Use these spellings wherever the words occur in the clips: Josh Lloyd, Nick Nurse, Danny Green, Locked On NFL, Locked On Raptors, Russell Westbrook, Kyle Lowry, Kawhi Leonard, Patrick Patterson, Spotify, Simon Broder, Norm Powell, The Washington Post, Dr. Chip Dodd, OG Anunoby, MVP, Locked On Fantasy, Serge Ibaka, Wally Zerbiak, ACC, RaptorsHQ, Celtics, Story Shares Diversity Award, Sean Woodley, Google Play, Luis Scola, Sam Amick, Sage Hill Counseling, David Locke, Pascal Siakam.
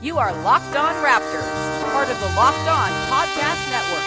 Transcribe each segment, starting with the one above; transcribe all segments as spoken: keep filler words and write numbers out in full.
You are Locked On Raptors, part of the Locked On Podcast Network.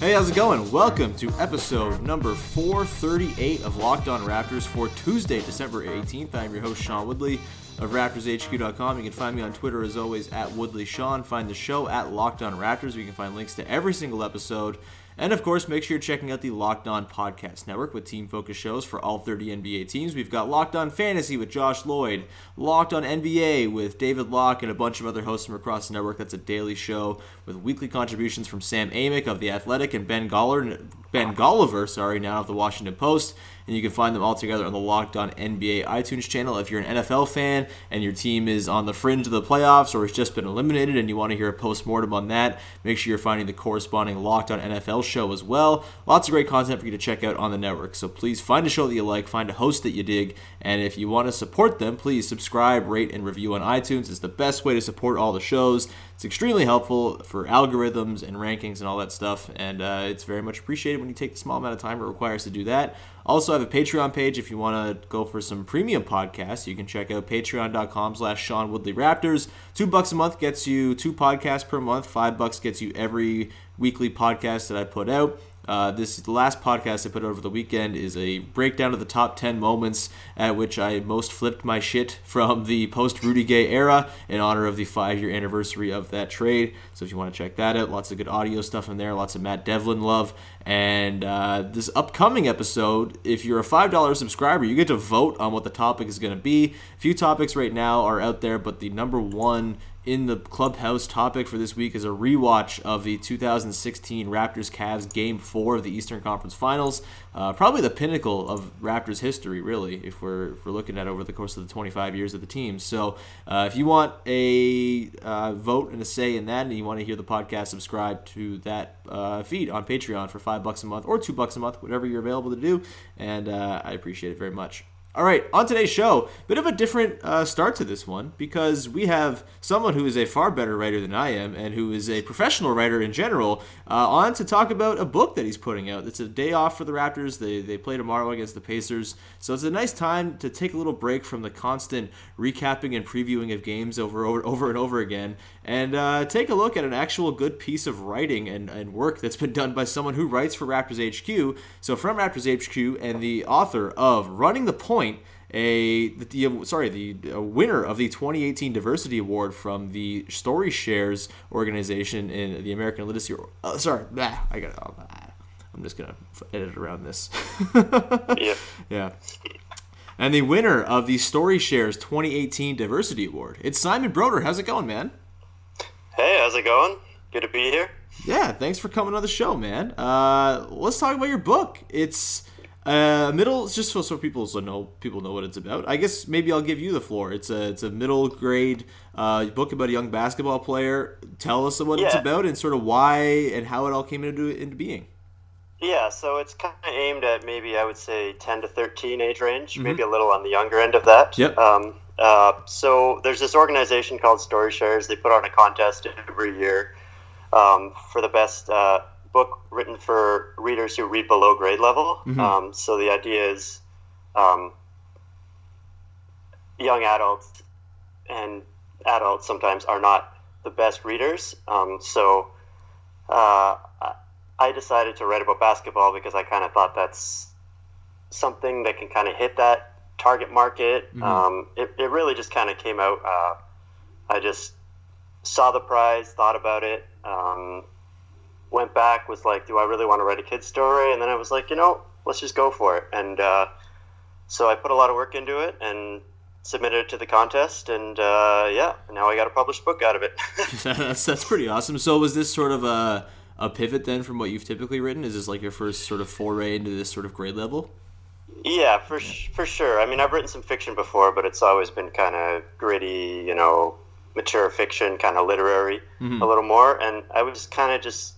Hey, how's it going? Welcome to episode number four thirty-eight of Locked On Raptors for Tuesday, December eighteenth. I'm your host, Sean Woodley of Raptors H Q dot com. You can find me on Twitter, as always, at WoodleySean. Find the show at Locked On Raptors. You can find links to every single episode. And, of course, make sure you're checking out the Locked On Podcast Network with team-focused shows for all thirty N B A teams. We've got Locked On Fantasy with Josh Lloyd, Locked On N B A with David Locke, and a bunch of other hosts from across the network. That's a daily show with weekly contributions from Sam Amick of The Athletic and Ben Golliver, Ben Golliver, sorry, now of The Washington Post. And you can find them all together on the Locked On N B A iTunes channel. If you're an N F L fan and your team is on the fringe of the playoffs or has just been eliminated and you want to hear a postmortem on that, make sure you're finding the corresponding Locked On N F L show as well. Lots of great content for you to check out on the network. So please find a show that you like, find a host that you dig, and if you want to support them, please subscribe, rate, and review on iTunes. It's the best way to support all the shows. It's extremely helpful for algorithms and rankings and all that stuff, and uh, it's very much appreciated when you take the small amount of time it requires to do that. Also, I have a Patreon page if you want to go for some premium podcasts. You can check out patreon.com slash Sean Woodley Raptors. Two bucks a month gets you two podcasts per month. Five bucks gets you every weekly podcast that I put out. Uh, this is the last podcast I put out over the weekend is a breakdown of the top ten moments at which I most flipped my shit from the post-Rudy Gay era in honor of the five-year anniversary of that trade. So if you want to check that out, lots of good audio stuff in there, lots of Matt Devlin love. And uh, this upcoming episode, if you're a five dollar subscriber, you get to vote on what the topic is going to be. A few topics right now are out there, but the number one in the clubhouse topic for this week is a rewatch of the two thousand sixteen Raptors-Cavs Game four of the Eastern Conference Finals. Uh, probably the pinnacle of Raptors history, really, if we're, if we're looking at over the course of the twenty-five years of the team. So uh, if you want a uh, vote and a say in that and you want to hear the podcast, subscribe to that uh, feed on Patreon for five bucks a month or two bucks a month, whatever you're available to do, and uh, I appreciate it very much. All right, on today's show, bit of a different uh, start to this one because we have someone who is a far better writer than I am and who is a professional writer in general uh, on to talk about a book that he's putting out. It's a day off for the Raptors. They they play tomorrow against the Pacers, so it's a nice time to take a little break from the constant recapping and previewing of games over over, over and over again and uh, take a look at an actual good piece of writing and, and work that's been done by someone who writes for Raptors H Q. So from Raptors H Q and the author of Running the Point, a the, sorry, the a winner of the twenty eighteen Diversity Award from the Story Shares organization in the American Literacy. Oh, sorry, nah, I got. Oh, I'm just gonna edit around this. yeah. yeah. And the winner of the Story Shares twenty eighteen Diversity Award, it's Simon Broder. How's it going, man? Hey, how's it going? Good to be here. Yeah, thanks for coming on the show, man. Uh, let's talk about your book. It's Uh, middle, just so, so people so know people know what it's about. I guess maybe I'll give you the floor. It's a it's a middle grade uh, book about a young basketball player. Tell us what yeah. it's about and sort of why and how it all came into into being. Yeah, so it's kind of aimed at maybe I would say ten to thirteen age range, mm-hmm. maybe a little on the younger end of that. Yep. Um, uh, so there's this organization called Story Shares. They put on a contest every year um, for the best. Uh, book written for readers who read below grade level. Mm-hmm. Um, so the idea is um, young adults and adults sometimes are not the best readers. Um, so uh, I decided to write about basketball because I kind of thought that's something that can kind of hit that target market. Mm-hmm. Um, it, it really just kind of came out. Uh, I just saw the prize, thought about it, um, went back, was like, do I really want to write a kid's story? And then I was like, you know, let's just go for it. And uh, so I put a lot of work into it and submitted it to the contest. And uh, yeah, now I got a published book out of it. that's, that's pretty awesome. So was this sort of a, a pivot then from what you've typically written? Is this like your first sort of foray into this sort of grade level? Yeah, for for sure. I mean, I've written some fiction before, but it's always been kind of gritty, you know, mature fiction, kind of literary, mm-hmm. a little more. And I was kind of just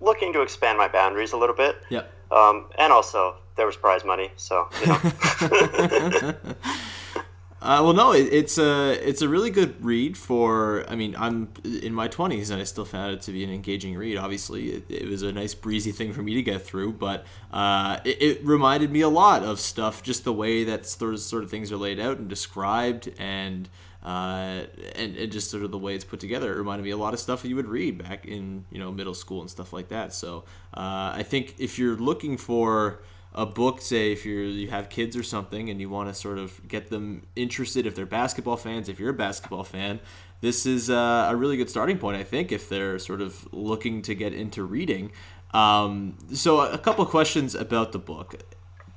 looking to expand my boundaries a little bit. Yeah. Um, and also, there was prize money, so, you know. uh, well, no, it, it's a it's a really good read for. I mean, I'm in my twenties, and I still found it to be an engaging read. Obviously, it, it was a nice breezy thing for me to get through, but uh, it, it reminded me a lot of stuff, just the way that sort of, sort of things are laid out and described, and uh, and, and just sort of the way it's put together. It reminded me a lot of stuff that you would read back in, you know, middle school and stuff like that. So uh, I think if you're looking for a book, say if you you have kids or something and you want to sort of get them interested, if they're basketball fans, if you're a basketball fan, this is uh, a really good starting point, I think, if they're sort of looking to get into reading. Um, so a couple of questions about the book.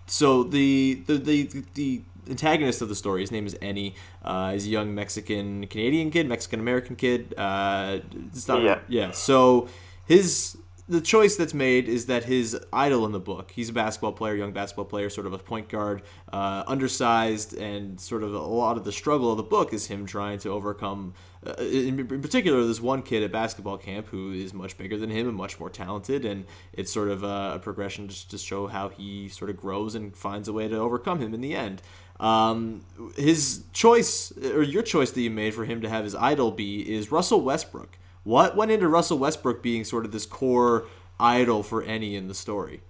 So the the the, the antagonist of the story, his name is Eni. Uh, he's a young Mexican Canadian kid, Mexican American kid. Uh, it's not, yeah. yeah. So his the choice that's made is that his idol in the book, he's a basketball player, young basketball player, sort of a point guard, uh, undersized, and sort of a lot of the struggle of the book is him trying to overcome, uh, in particular, this one kid at basketball camp who is much bigger than him and much more talented, and it's sort of a progression just to show how he sort of grows and finds a way to overcome him in the end. Um, his choice, or your choice that you made for him to have his idol be, is Russell Westbrook. What went into Russell Westbrook being sort of this core idol for Eni in the story?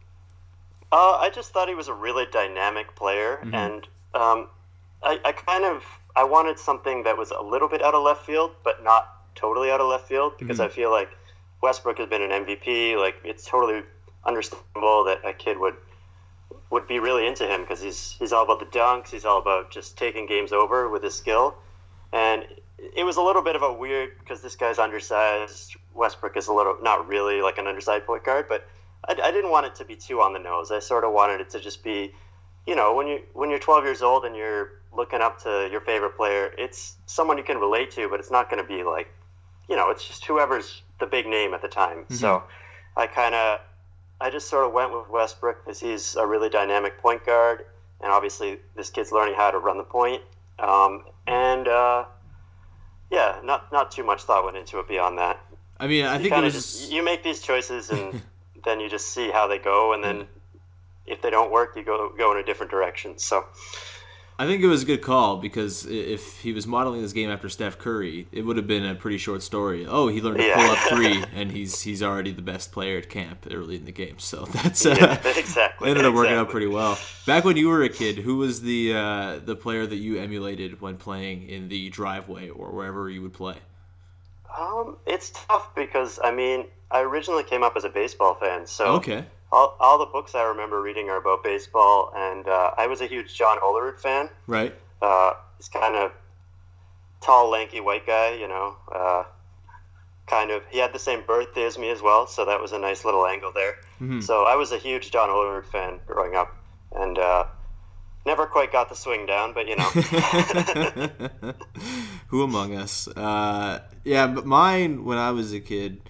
Uh, I just thought he was a really dynamic player, mm-hmm. and um, I, I kind of I wanted something that was a little bit out of left field, but not totally out of left field, because mm-hmm. I feel like Westbrook has been an M V P. Like, it's totally understandable that a kid would would be really into him, because he's he's all about the dunks, he's all about just taking games over with his skill, and it was a little bit of a weird, because this guy's undersized. Westbrook is a little, not really like an undersized point guard, but I, I didn't want it to be too on the nose. I sort of wanted it to just be, you know, when you when you're twelve years old and you're looking up to your favorite player, it's someone you can relate to, but it's not going to be like, you know, it's just whoever's the big name at the time. Mm-hmm. So I kind of, I just sort of went with Westbrook because he's a really dynamic point guard, and obviously this kid's learning how to run the point, um, and. Uh, Yeah, not not too much thought went into it beyond that. I mean, I you think it was just, you make these choices and then you just see how they go, and then if they don't work, you go go in a different direction. So I think it was a good call, because if he was modeling this game after Steph Curry, it would have been a pretty short story. Oh, he learned to yeah. pull up three, and he's he's already the best player at camp early in the game. So that's uh, yeah, exactly ended up working exactly. out pretty well. Back when you were a kid, who was the uh, the player that you emulated when playing in the driveway or wherever you would play? Um, it's tough because I mean I originally came up as a baseball fan, so okay. All, all the books I remember reading are about baseball, and uh, I was a huge John Olerud fan. Right. Uh, he's kind of tall, lanky, white guy, you know. Uh, kind of, he had the same birthday as me as well, so that was a nice little angle there. Mm-hmm. So I was a huge John Olerud fan growing up, and uh, never quite got the swing down, but you know. Who among us? Uh, yeah, but mine, when I was a kid...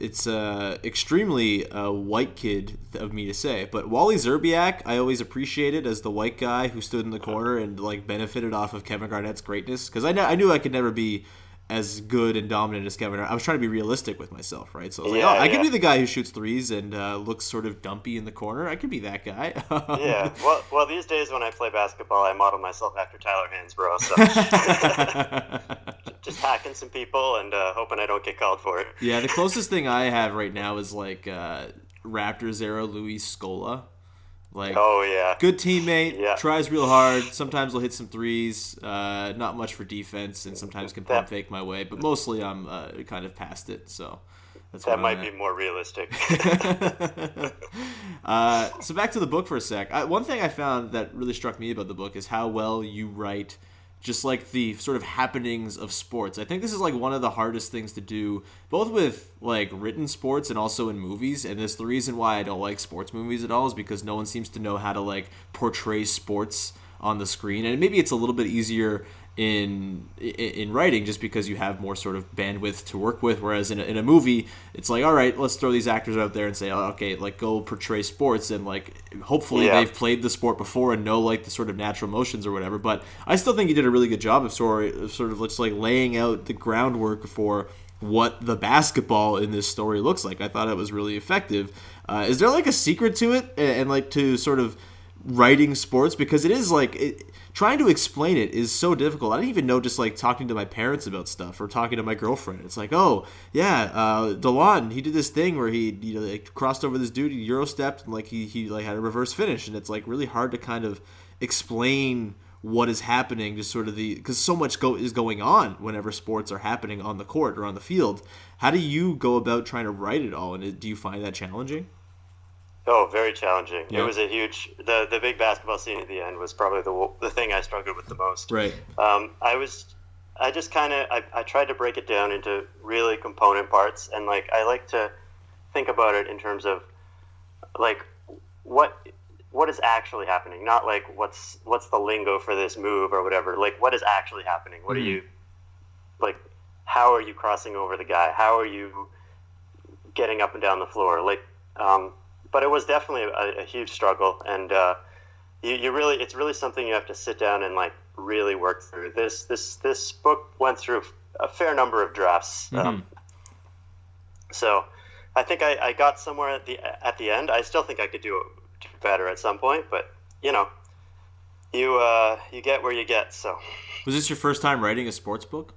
It's uh, extremely uh, white kid of me to say, but Wally Zerbiak, I always appreciated as the white guy who stood in the corner and like benefited off of Kevin Garnett's greatness, because I, I knew I could never be as good and dominant as Kevin. I was trying to be realistic with myself, right? So I was yeah, like, oh, I yeah. can be the guy who shoots threes and uh, looks sort of dumpy in the corner. I could be that guy. yeah. Well, well, these days when I play basketball, I model myself after Tyler Hansbrough. So just hacking some people and uh, hoping I don't get called for it. Yeah, the closest thing I have right now is like uh, Raptors era Luis Scola. Like, oh yeah, good teammate, yeah. tries real hard, sometimes will hit some threes, uh, not much for defense, and sometimes can pump fake my way, but mostly I'm uh, kind of past it, so that's that might be more realistic. uh, so back to the book for a sec. I, one thing I found that really struck me about the book is how well you write just like the sort of happenings of sports. I think this is like one of the hardest things to do, both with like written sports and also in movies. And that's the reason why I don't like sports movies at all, is because no one seems to know how to like portray sports on the screen. And maybe it's a little bit easier in in writing, just because you have more sort of bandwidth to work with. Whereas in a, in a movie, it's like, all right, let's throw these actors out there and say, oh, okay, like go portray sports, and like hopefully yeah. they've played the sport before and know like the sort of natural motions or whatever. But I still think you did a really good job of sort of, sort of just like laying out the groundwork for what the basketball in this story looks like. I thought it was really effective. Uh, is there like a secret to it and, and like to sort of writing sports? Because it is like it, trying to explain it is so difficult. I didn't even know, just like talking to my parents about stuff or talking to my girlfriend, it's like, oh yeah, uh, Delon, he did this thing where he, you know, like crossed over this dude, he euro stepped, and like he, he like had a reverse finish, and it's like really hard to kind of explain what is happening, just sort of the, because so much go is going on whenever sports are happening on the court or on the field. How do you go about trying to write it all, and do you find that challenging? Oh, very challenging. Yeah. It was a huge, the the big basketball scene at the end was probably the the thing I struggled with the most. Right. Um, I was, I just kind of, I, I tried to break it down into really component parts. And like, I like to think about it in terms of like, what what is actually happening? Not like what's, what's the lingo for this move or whatever. Like, what is actually happening? What mm-hmm. are you, like, how are you crossing over the guy? How are you getting up and down the floor? Like, um, but it was definitely a, a huge struggle, and uh, you, you really—it's really something you have to sit down and like really work through. This this this book went through a fair number of drafts, mm-hmm. um, so I think I, I got somewhere at the at the end. I still think I could do better at some point, but you know, you uh, you get where you get. So, was this your first time writing a sports book?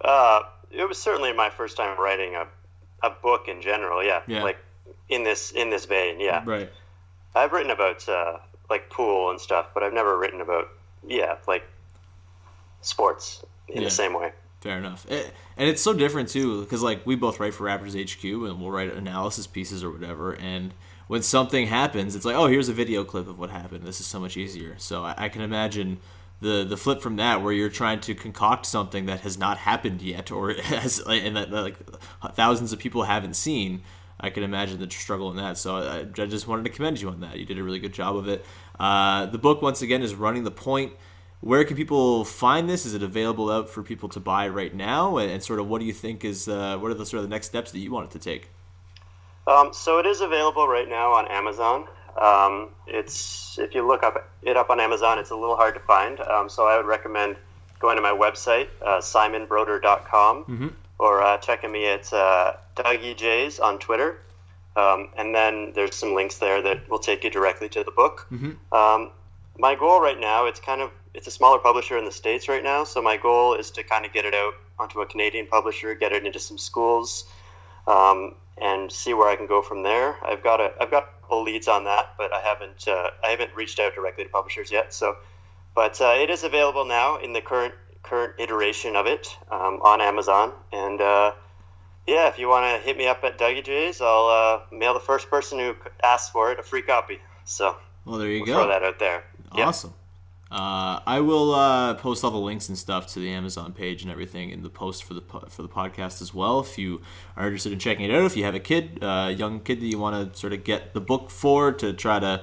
Uh, it was certainly my first time writing a a book in general. Yeah, yeah. like. In this in this vein, yeah. Right. I've written about uh, like pool and stuff, but I've never written about yeah, like sports in yeah. the same way. Fair enough. It, and it's so different too, because like we both write for Raptors H Q, and we'll write analysis pieces or whatever. And when something happens, it's like, oh, here's a video clip of what happened. This is so much easier. So I, I can imagine the the flip from that, where you're trying to concoct something that has not happened yet, or has, and that, that like thousands of people haven't seen. I can imagine the struggle in that. So I, I just wanted to commend you on that. You did a really good job of it. Uh, the book, once again, is Running the Point. Where can people find this? Is it available out for people to buy right now? And, and sort of what do you think is, uh, what are the sort of the next steps that you wanted to take? Um, so it is available right now on Amazon. Um, it's, if you look up it up on Amazon, it's a little hard to find. Um, so I would recommend going to my website, uh, simon broder dot com. Mm-hmm. Or uh, checking me at uh, DougieJays on Twitter. Um, and then there's some links there that will take you directly to the book. Mm-hmm. Um, my goal right now, it's kind of, it's a smaller publisher in the States right now. So my goal is to kind of get it out onto a Canadian publisher, get it into some schools, um, and see where I can go from there. I've got a, I've got a couple leads on that, but I haven't, uh, I haven't reached out directly to publishers yet. So, but uh, it is available now in the current, current iteration of it um, on Amazon, and uh, yeah, if you want to hit me up at DougieJays, I'll uh, mail the first person who asks for it a free copy. So, well, there you we'll go. Throw that out there. Awesome. Yep. Uh, I will uh, post all the links and stuff to the Amazon page and everything in the post for the po- for the podcast as well. If you are interested in checking it out, if you have a kid, a uh, young kid that you want to sort of get the book for to try to,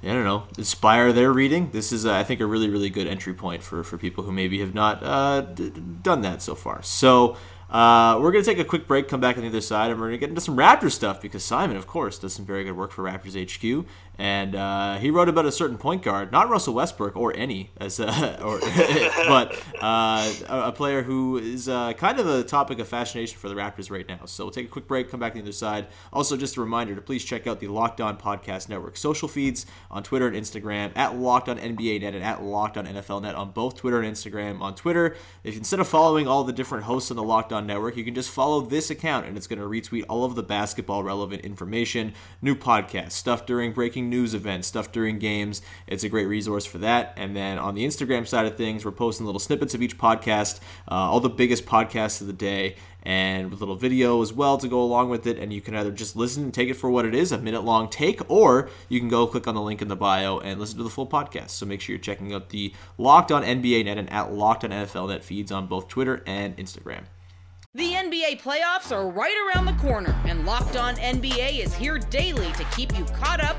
I don't know, inspire their reading. This is, uh, I think, a really, really good entry point for, for people who maybe have not uh, d- done that so far. So uh, we're going to take a quick break, come back on the other side, and we're going to get into some Raptors stuff because Simon, of course, does some very good work for Raptors H Q. And uh, he wrote about a certain point guard, not Russell Westbrook or any, as a, or, but uh, a player who is uh, kind of a topic of fascination for the Raptors right now. So we'll take a quick break, come back on the other side. Also, just a reminder to please check out the Locked On Podcast Network social feeds. On Twitter and Instagram, at Locked On N B A Net and at Locked On N F L Net on both Twitter and Instagram. On Twitter, if instead of following all the different hosts on the Locked On Network, you can just follow this account, and it's going to retweet all of the basketball-relevant information, new podcasts, stuff during breaking news events, stuff during games. It's a great resource for that. And then on the Instagram side of things, we're posting little snippets of each podcast, uh, all the biggest podcasts of the day, and with a little video as well to go along with it. And you can either just listen and take it for what it is, a minute-long take, or you can go click on the link in the bio and listen to the full podcast. So make sure you're checking out the Locked On N B A Net and at Locked On N F L Net feeds on both Twitter and Instagram. The N B A playoffs are right around the corner, and Locked On N B A is here daily to keep you caught up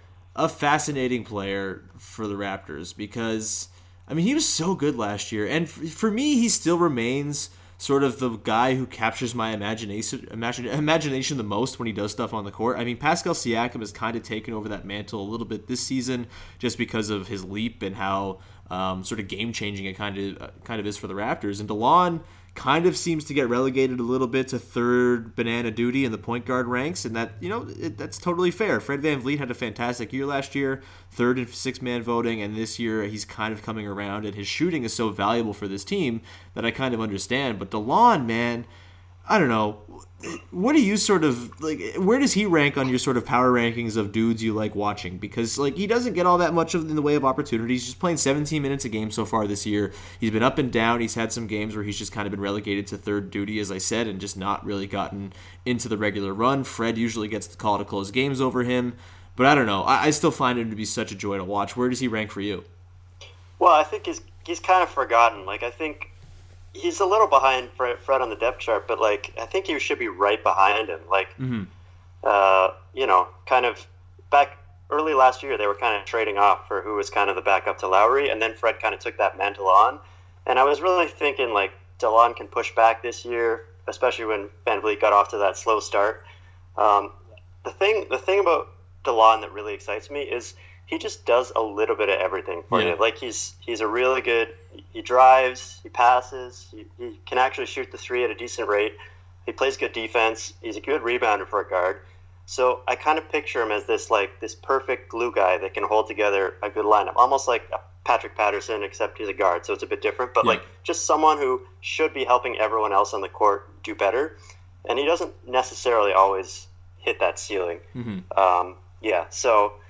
a fascinating player for the Raptors because, I mean, he was so good last year. And for me, he still remains sort of the guy who captures my imagination imagine, imagination the most when he does stuff on the court. I mean, Pascal Siakam has kind of taken over that mantle a little bit this season just because of his leap and how um, sort of game-changing it kind of, uh, kind of is for the Raptors. And DeLon kind of seems to get relegated a little bit to third banana duty in the point guard ranks, and that, you know, it, that's totally fair. Fred VanVleet had a fantastic year last year, third in six-man voting, and this year he's kind of coming around, and his shooting is so valuable for this team that I kind of understand. But DeLon, man, I don't know. What do you sort of, like, where does he rank on your sort of power rankings of dudes you like watching? Because, like, he doesn't get all that much of in the way of opportunities. He's just playing seventeen minutes a game so far this year. He's been up and down. He's had some games where he's just kind of been relegated to third duty, as I said, and just not really gotten into the regular run. Fred usually gets the call to close games over him. But I don't know. I, I still find him to be such a joy to watch. Where does he rank for you? Well, I think he's, he's kind of forgotten. Like, I think he's a little behind Fred on the depth chart, but, like, I think he should be right behind him. Like, mm-hmm. uh, you know, kind of back early last year, they were kind of trading off for who was kind of the backup to Lowry, and then Fred kind of took that mantle on. And I was really thinking, like, DeLon can push back this year, especially when VanVleet got off to that slow start. Um, the thing, the thing about DeLon that really excites me is he just does a little bit of everything for yeah. you. Like, he's he's a really good – he drives, he passes, he, he can actually shoot the three at a decent rate. He plays good defense. He's a good rebounder for a guard. So I kind of picture him as this, like, this perfect glue guy that can hold together a good lineup, almost like Patrick Patterson, except he's a guard, so it's a bit different. But, yeah. like, just someone who should be helping everyone else on the court do better. And he doesn't necessarily always hit that ceiling. Mm-hmm. Um, yeah, so –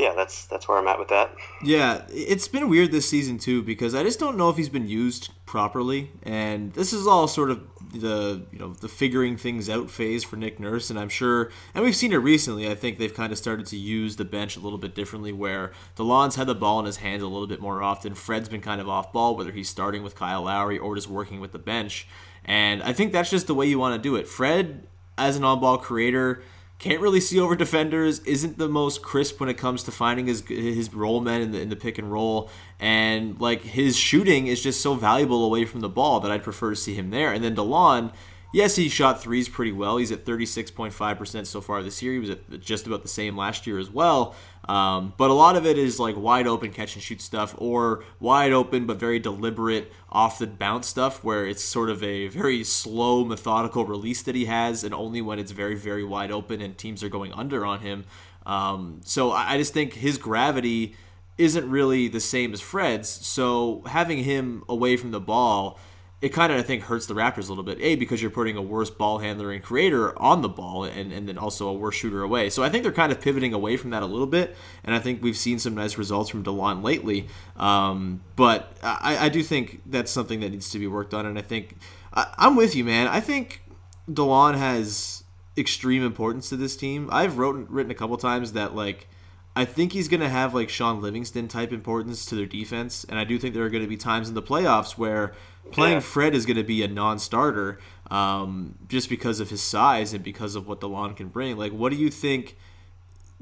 Yeah, that's that's where I'm at with that. Yeah, it's been weird this season, too, because I just don't know if he's been used properly. And this is all sort of the, you know, the figuring things out phase for Nick Nurse. And I'm sure, and we've seen it recently, I think they've kind of started to use the bench a little bit differently where DeLon's had the ball in his hands a little bit more often. Fred's been kind of off ball, whether he's starting with Kyle Lowry or just working with the bench. And I think that's just the way you want to do it. Fred, as an on-ball creator, can't really see over defenders, isn't the most crisp when it comes to finding his his roll men in the, in the pick and roll, and like his shooting is just so valuable away from the ball that I'd prefer to see him there. And then DeLon, yes, he shot threes pretty well. He's at thirty-six point five percent so far this year. He was at just about the same last year as well. Um, but a lot of it is like wide open catch and shoot stuff or wide open but very deliberate off the bounce stuff where it's sort of a very slow, methodical release that he has and only when it's very, very wide open and teams are going under on him. Um, so I just think his gravity isn't really the same as Fred's. So having him away from the ball, it kind of, I think, hurts the Raptors a little bit, A, because you're putting a worse ball handler and creator on the ball and, and then also a worse shooter away. So I think they're kind of pivoting away from that a little bit, and I think we've seen some nice results from DeLon lately. Um, but I, I do think that's something that needs to be worked on, and I think I, I'm with you, man. I think DeLon has extreme importance to this team. I've wrote, written a couple times that, like, I think he's going to have, like, Sean Livingston-type importance to their defense, and I do think there are going to be times in the playoffs where playing yeah. Fred is going to be a non-starter um, just because of his size and because of what DeLon can bring. Like, what do you think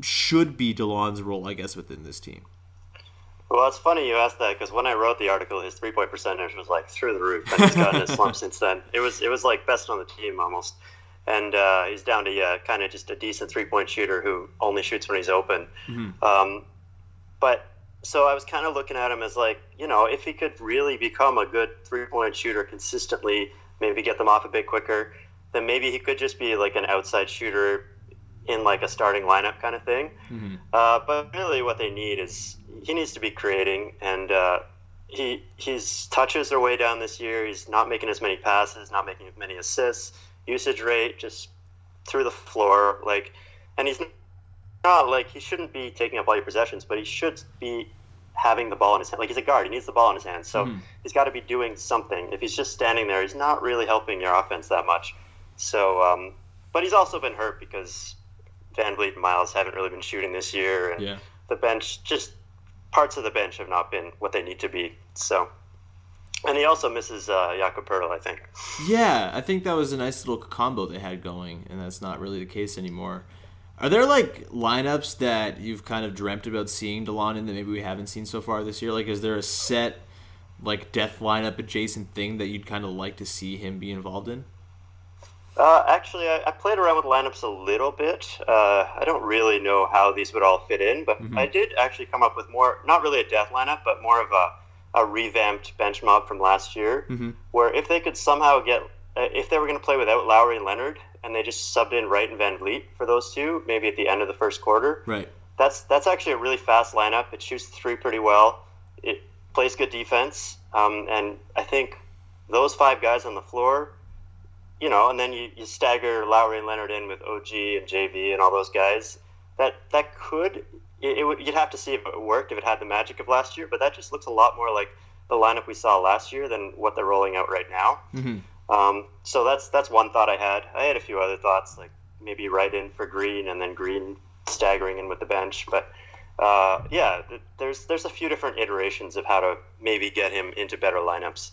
should be DeLon's role, I guess, within this team? Well, it's funny you asked that because when I wrote the article, his three-point percentage was, like, through the roof, and he's gotten a slump since then. It was, it was like, best on the team almost. And uh, he's down to yeah, kind of just a decent three-point shooter who only shoots when he's open. Mm-hmm. Um, but so I was kind of looking at him as like, you know, if he could really become a good three-point shooter consistently, maybe get them off a bit quicker, then maybe he could just be like an outside shooter in like a starting lineup kind of thing. Mm-hmm. Uh, but really what they need is he needs to be creating, and uh, he his touches are way down this year. He's not making as many passes, not making as many assists. Usage rate just through the floor, like, and he's not like he shouldn't be taking up all your possessions, but he should be having the ball in his hand. Like, he's a guard. He needs the ball in his hand. So mm. he's got to be doing something. If he's just standing there, he's not really helping your offense that much. So, um, but he's also been hurt because VanVleet and Miles haven't really been shooting this year. And yeah. the bench, just parts of the bench have not been what they need to be. So, and he also misses uh, Jakob Poeltl, I think. Yeah, I think that was a nice little combo they had going, and that's not really the case anymore. Are there, like, lineups that you've kind of dreamt about seeing Delon in that maybe we haven't seen so far this year? Like, is there a set, like, death lineup adjacent thing that you'd kind of like to see him be involved in? Uh, actually, I, I played around with lineups a little bit. Uh, I don't really know how these would all fit in, but mm-hmm. I did actually come up with more, not really a death lineup, but more of a, a revamped bench mob from last year, mm-hmm. where if they could somehow get, if they were going to play without Lowry and Leonard, and they just subbed in Wright and VanVleet for those two, maybe at the end of the first quarter. Right. That's that's actually a really fast lineup. It shoots three pretty well. It plays good defense. Um, and I think those five guys on the floor, you know, and then you, you stagger Lowry and Leonard in with O G and J V and all those guys. That that could, it, it would, you'd have to see if it worked, if it had the magic of last year. But that just looks a lot more like the lineup we saw last year than what they're rolling out right now. Mm-hmm. Um, so that's that's one thought I had. I had a few other thoughts, like maybe right in for Green and then Green staggering in with the bench. But uh, yeah, th- there's there's a few different iterations of how to maybe get him into better lineups.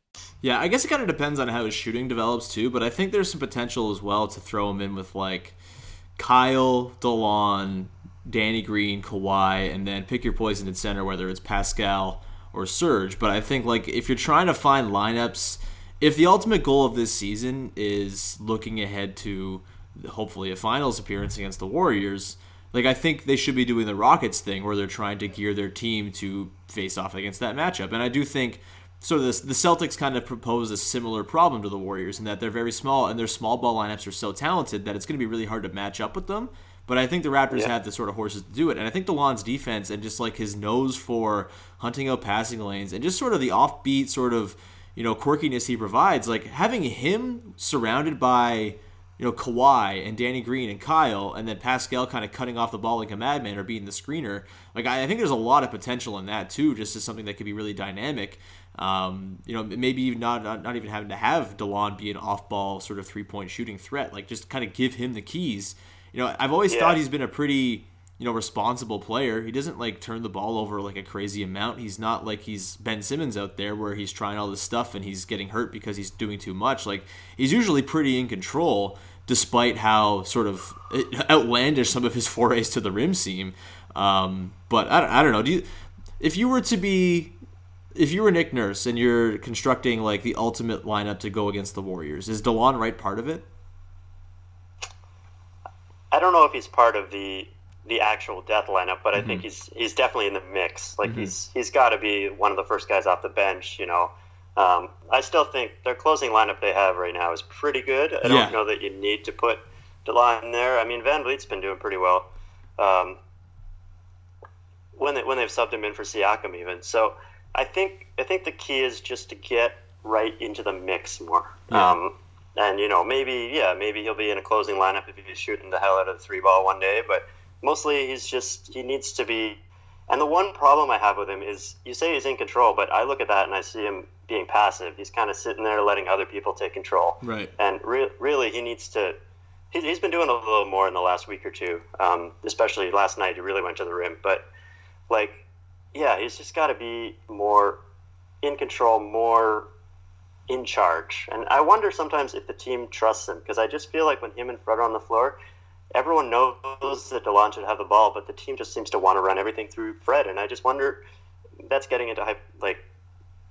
Yeah, I guess it kind of depends on how his shooting develops too, but I think there's some potential as well to throw him in with like Kyle, Delon, Danny Green, Kawhi, and then pick your poison in center, whether it's Pascal or Serge. But I think like if you're trying to find lineups, if the ultimate goal of this season is looking ahead to hopefully a finals appearance against the Warriors, like I think they should be doing the Rockets thing where they're trying to gear their team to face off against that matchup. And I do think... So this, the Celtics kind of propose a similar problem to the Warriors in that they're very small, and their small ball lineups are so talented that it's going to be really hard to match up with them. But I think the Raptors yeah. have the sort of horses to do it. And I think DeLon's defense and just like his nose for hunting out passing lanes and just sort of the offbeat sort of, you know, quirkiness he provides, like having him surrounded by, you know, Kawhi and Danny Green and Kyle, and then Pascal kind of cutting off the ball like a madman or beating the screener. Like I, I think there's a lot of potential in that too, just as something that could be really dynamic. Um, you know, maybe even not, not not even having to have Delon be an off-ball sort of three-point shooting threat. Like just kind of give him the keys. You know, I've always yeah. thought he's been a pretty, you know, responsible player. He doesn't like turn the ball over like a crazy amount. He's not like he's Ben Simmons out there where he's trying all this stuff and he's getting hurt because he's doing too much. Like he's usually pretty in control, despite how sort of outlandish some of his forays to the rim seem. Um, but I don't, I don't know. Do you, if you were to be, if you were Nick Nurse and you're constructing like the ultimate lineup to go against the Warriors, is DeLon Wright part of it? I don't know if he's part of the the actual death lineup, but mm-hmm. I think he's he's definitely in the mix. Like mm-hmm. he's he's got to be one of the first guys off the bench, you know. Um, I still think their closing lineup they have right now is pretty good. I don't yeah. know that you need to put DeLon in there. I mean, VanVleet's been doing pretty well um, when they when they've subbed him in for Siakam even. So I think I think the key is just to get right into the mix more. Yeah. Um, and you know, maybe yeah, maybe he'll be in a closing lineup if he's shooting the hell out of the three ball one day, but mostly he's just he needs to be. And the one problem I have with him is you say he's in control, but I look at that and I see him being passive. He's kind of sitting there letting other people take control. Right. And re- really, he needs to. He, he's been doing a little more in the last week or two, um, especially last night. He really went to the rim. But like, yeah, he's just got to be more in control, more in charge. And I wonder sometimes if the team trusts him, because I just feel like when him and Fred are on the floor, everyone knows that DeLon should have the ball, but the team just seems to want to run everything through Fred. And I just wonder, that's getting into like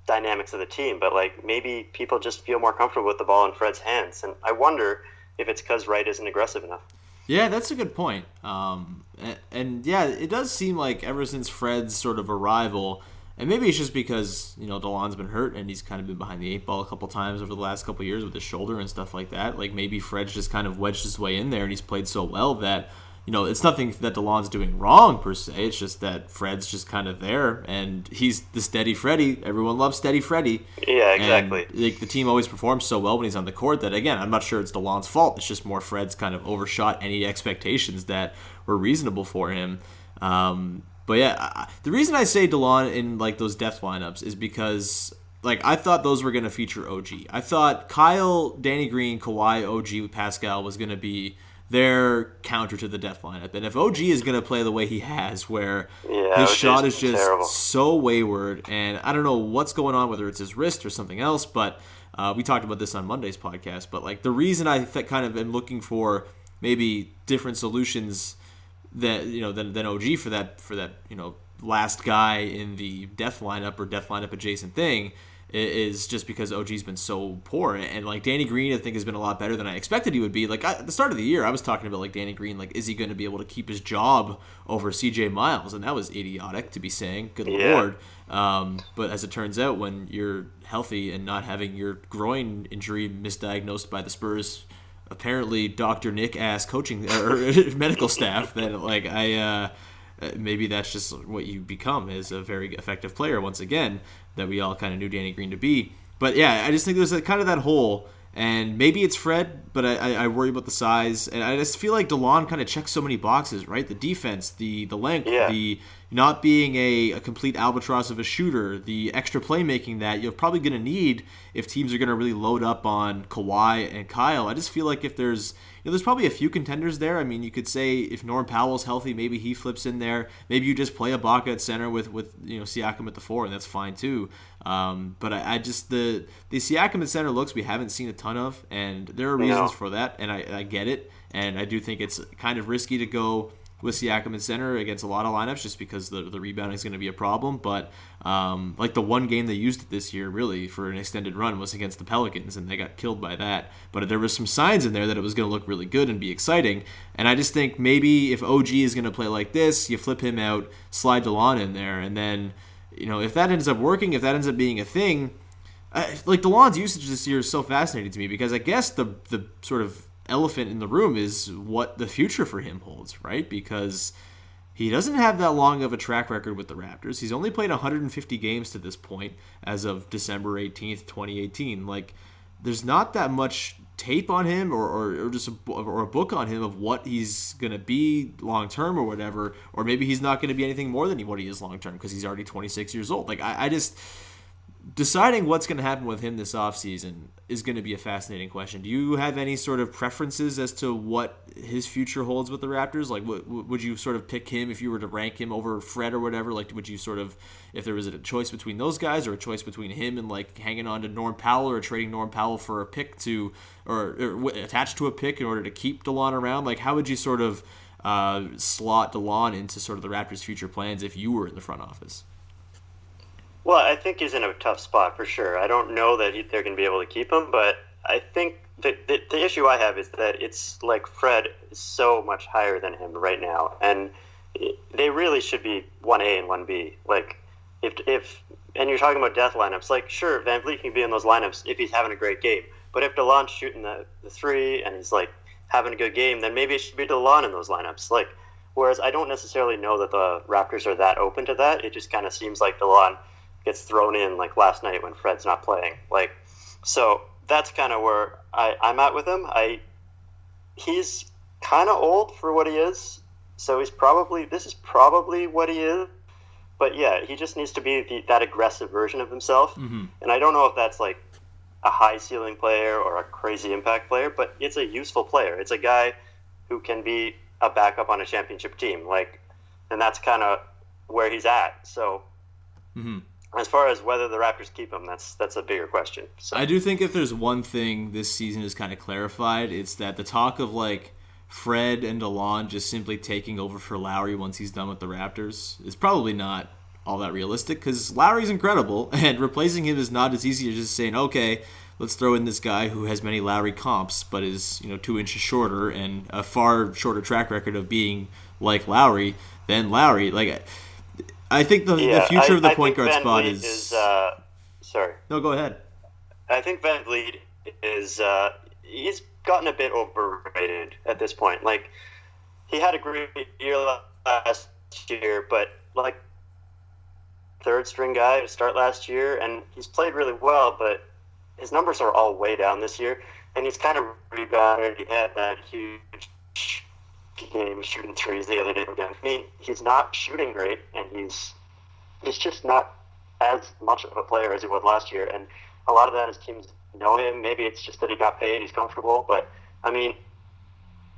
dynamics of the team, but like maybe people just feel more comfortable with the ball in Fred's hands. And I wonder if it's because Wright isn't aggressive enough. Yeah, that's a good point. Um, and, and yeah, it does seem like ever since Fred's sort of arrival, and maybe it's just because, you know, DeLon's been hurt and he's kind of been behind the eight ball a couple times over the last couple of years with his shoulder and stuff like that. Like maybe Fred's just kind of wedged his way in there and he's played so well that, you know, it's nothing that DeLon's doing wrong per se. It's just that Fred's just kind of there and he's the steady Freddy. Everyone loves steady Freddy. Yeah, exactly. And, like, the team always performs so well when he's on the court that, again, I'm not sure it's DeLon's fault. It's just more Fred's kind of overshot any expectations that were reasonable for him. Um, but yeah, I, the reason I say DeLon in like those depth lineups is because, like, I thought those were going to feature O G. I thought Kyle, Danny Green, Kawhi, O G with Pascal was going to be their counter to the depth lineup. And if O G is going to play the way he has, where yeah, his O G's shot is just terrible, so wayward, and I don't know what's going on, whether it's his wrist or something else, but uh, we talked about this on Monday's podcast, but like the reason I th- kind of am looking for maybe different solutions that, you know, than, than O G for that, for that, you know, last guy in the depth lineup or depth lineup adjacent thing, is just because O G's been so poor. And like Danny Green, I think, has been a lot better than I expected he would be. Like I, at the start of the year, I was talking about like Danny Green, like, is he going to be able to keep his job over C J Miles? And that was idiotic to be saying, good yeah. Lord. Um, but as it turns out, when you're healthy and not having your groin injury misdiagnosed by the Spurs, apparently Doctor Nick ass coaching or medical staff, then like I, uh, maybe that's just what you become, is a very effective player once again, that we all kind of knew Danny Green to be. But yeah, I just think there's a, kind of that hole, and maybe it's Fred, but I, I worry about the size, and I just feel like DeLon kind of checks so many boxes, right? The defense, the the length, yeah. the not being a, a complete albatross of a shooter, the extra playmaking that you're probably going to need if teams are going to really load up on Kawhi and Kyle. I just feel like if there's, you know, there's probably a few contenders there. I mean, you could say if Norm Powell's healthy, maybe he flips in there. Maybe you just play Ibaka at center with, with you know, Siakam at the four, and that's fine too. Um, but I, I just, the the Siakam at center looks we haven't seen a ton of, and there are reasons no. for that, and I, I get it. And I do think it's kind of risky to go with Siakam at center against a lot of lineups just because the, the rebounding is going to be a problem. But um, like the one game they used it this year really for an extended run was against the Pelicans, and they got killed by that. But there were some signs in there that it was going to look really good and be exciting. And I just think maybe if O G is going to play like this, you flip him out, slide DeLon in there. And then, you know, if that ends up working, if that ends up being a thing, I, like DeLon's usage this year is so fascinating to me because I guess the the sort of elephant in the room is what the future for him holds, right? Because he doesn't have that long of a track record with the Raptors. He's only played one hundred fifty games to this point as of December eighteenth, twenty eighteen. Like, there's not that much tape on him or, or, or just a, or a book on him of what he's going to be long-term or whatever, or maybe he's not going to be anything more than what he is long-term because he's already twenty-six years old. Like, I, I just... Deciding what's going to happen with him this offseason is going to be a fascinating question. Do you have any sort of preferences as to what his future holds with the Raptors? Like, what, would you sort of pick him if you were to rank him over Fred or whatever? Like, would you sort of, if there was a choice between those guys or a choice between him and, like, hanging on to Norm Powell or trading Norm Powell for a pick to, or, or attached to a pick in order to keep DeLon around? Like, how would you sort of uh, slot DeLon into sort of the Raptors' future plans if you were in the front office? Well, I think he's in a tough spot for sure. I don't know that he, they're going to be able to keep him, but I think the, the the issue I have is that it's like Fred is so much higher than him right now, and they really should be one A and one B. Like, if if and you're talking about death lineups, like sure, VanVleet can be in those lineups if he's having a great game, but if DeLon's shooting the, the three and he's like having a good game, then maybe it should be DeLon in those lineups. Like, whereas I don't necessarily know that the Raptors are that open to that. It just kind of seems like DeLon gets thrown in like last night when Fred's not playing. Like, so that's kind of where I, I'm at with him. I he's kind of old for what he is, so he's probably this is probably what he is. But yeah, he just needs to be the, that aggressive version of himself. Mm-hmm. And I don't know if that's like a high ceiling player or a crazy impact player, but it's a useful player. It's a guy who can be a backup on a championship team. Like, and that's kind of where he's at. So. Mm-hmm. As far as whether the Raptors keep him, that's that's a bigger question. So. I do think if there's one thing this season is kind of clarified, it's that the talk of like Fred and DeLon just simply taking over for Lowry once he's done with the Raptors is probably not all that realistic because Lowry's incredible, and replacing him is not as easy as just saying, okay, let's throw in this guy who has many Lowry comps but is, you know, two inches shorter and a far shorter track record of being like Lowry than Lowry. Like, I think the, yeah, the future I, of the I point guard Van spot Vliet is... is uh, sorry. No, go ahead. I think VanVleet is... Uh, he's gotten a bit overrated at this point. Like, he had a great year last year, but, like, third-string guy to start last year, and he's played really well, but... his numbers are all way down this year, and he's kind of rebounded. He had that huge game shooting threes the other day. I mean, he's not shooting great, and he's he's just not as much of a player as he was last year. And a lot of that is teams know him. Maybe it's just that he got paid, he's comfortable. But, I mean,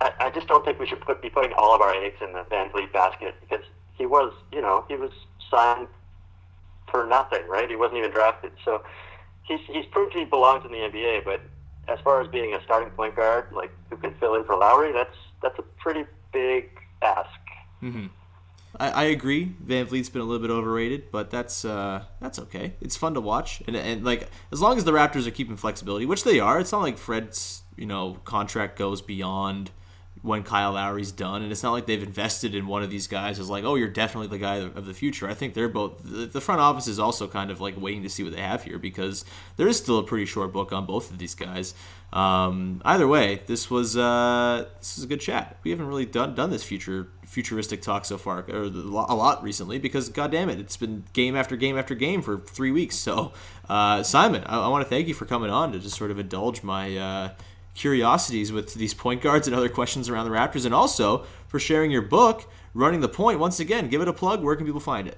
I, I just don't think we should put, be putting all of our eggs in the VanVleet basket because he was, you know, he was signed for nothing, right? He wasn't even drafted, so... He's, he's proved he belongs in the N B A, but as far as being a starting point guard, like who can fill in for Lowry, that's that's a pretty big ask. Mm-hmm. I, I agree. VanVleet's been a little bit overrated, but that's uh, that's okay. It's fun to watch, and and like as long as the Raptors are keeping flexibility, which they are, it's not like Fred's you know contract goes beyond when Kyle Lowry's done, and it's not like they've invested in one of these guys as like, oh, you're definitely the guy of the future. I think they're both, the front office is also kind of like waiting to see what they have here because there is still a pretty short book on both of these guys. Um, either way, this was uh, this was a good chat. We haven't really done done this future futuristic talk so far, or a lot recently, because goddamn it, it's been game after game after game for three weeks. So uh, Simon, I, I want to thank you for coming on to just sort of indulge my. Uh, curiosities with these point guards and other questions around the Raptors, and also for sharing your book, Running the Point. Once again, give it a plug. Where can people find it?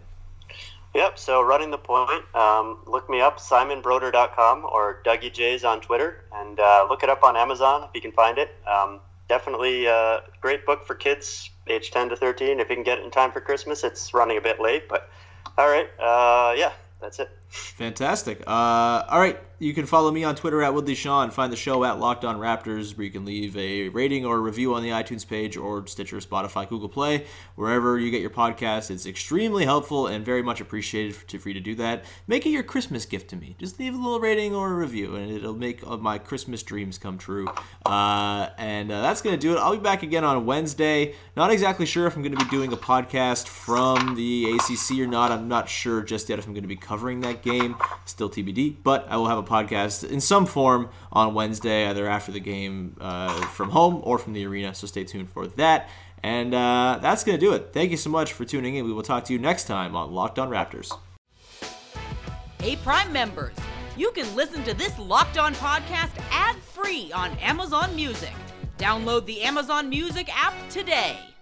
Yep, so Running the Point, um, look me up, simon broder dot com or Dougie J's on Twitter, and uh, look it up on Amazon if you can find it. Um, definitely a great book for kids age ten to thirteen. If you can get it in time for Christmas, it's running a bit late, but all right, uh, yeah. That's it. Fantastic. Uh, all right. You can follow me on Twitter at Woodley Sean. Find the show at Locked On Raptors, where you can leave a rating or a review on the iTunes page or Stitcher, Spotify, Google Play, wherever you get your podcast. It's extremely helpful and very much appreciated for you to do that. Make it your Christmas gift to me. Just leave a little rating or a review, and it'll make my Christmas dreams come true. Uh, and uh, that's going to do it. I'll be back again on Wednesday. Not exactly sure if I'm going to be doing a podcast from the A C C or not. I'm not sure just yet if I'm going to be covering that game, still T B D, but I will have a podcast in some form on Wednesday, either after the game uh, from home or from the arena, so stay tuned for that. And uh, that's going to do it. Thank you so much for tuning in. We will talk to you next time on Locked On Raptors. Hey, Prime members, you can listen to this Locked On podcast ad-free on Amazon Music. Download the Amazon Music app today.